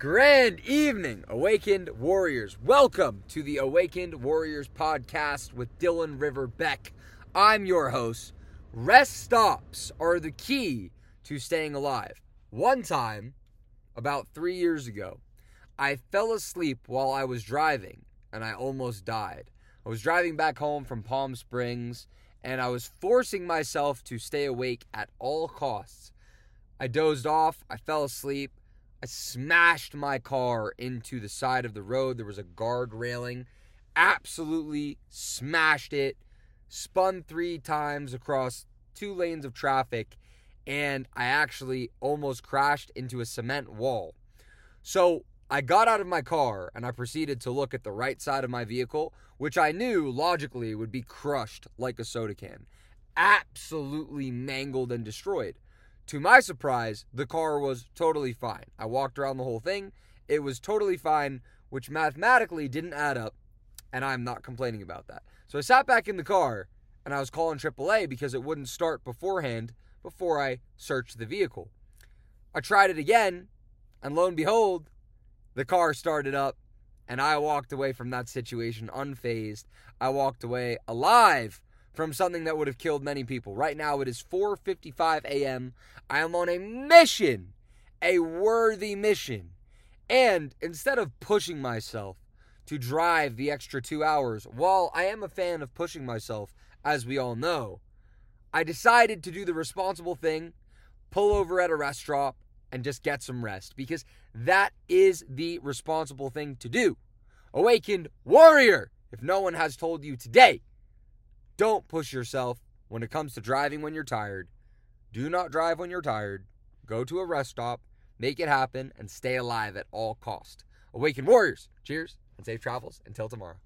Grand evening, Awakened Warriors. Welcome to the Awakened Warriors podcast with Dylan River Beck. I'm your host. Rest stops are the key to staying alive. One time, about 3 years ago, I fell asleep while I was driving and I almost died. I was driving back home from Palm Springs and I was forcing myself to stay awake at all costs. I dozed off, I fell asleep. I smashed my car into the side of the road. There was a guard railing. Absolutely smashed it. Spun 3 times across 2 lanes of traffic. And I actually almost crashed into a cement wall. So I got out of my car and I proceeded to look at the right side of my vehicle, which I knew logically would be crushed like a soda can. Absolutely mangled and destroyed. To my surprise, the car was totally fine. I walked around the whole thing. It was totally fine, which mathematically didn't add up, and I'm not complaining about that. So I sat back in the car, and I was calling AAA because it wouldn't start beforehand before I searched the vehicle. I tried it again, and lo and behold, the car started up, and I walked away from that situation unfazed. I walked away alive from something that would have killed many people. Right now it is 4:55 a.m. I am on a mission, a worthy mission. And instead of pushing myself to drive the extra 2 hours, while I am a fan of pushing myself, as we all know, I decided to do the responsible thing, pull over at a rest stop, and just get some rest, because that is the responsible thing to do. Awakened Warrior, if no one has told you today, don't push yourself when it comes to driving when you're tired. Do not drive when you're tired. Go to a rest stop, make it happen, and stay alive at all cost. Awakened Warriors, cheers and safe travels until tomorrow.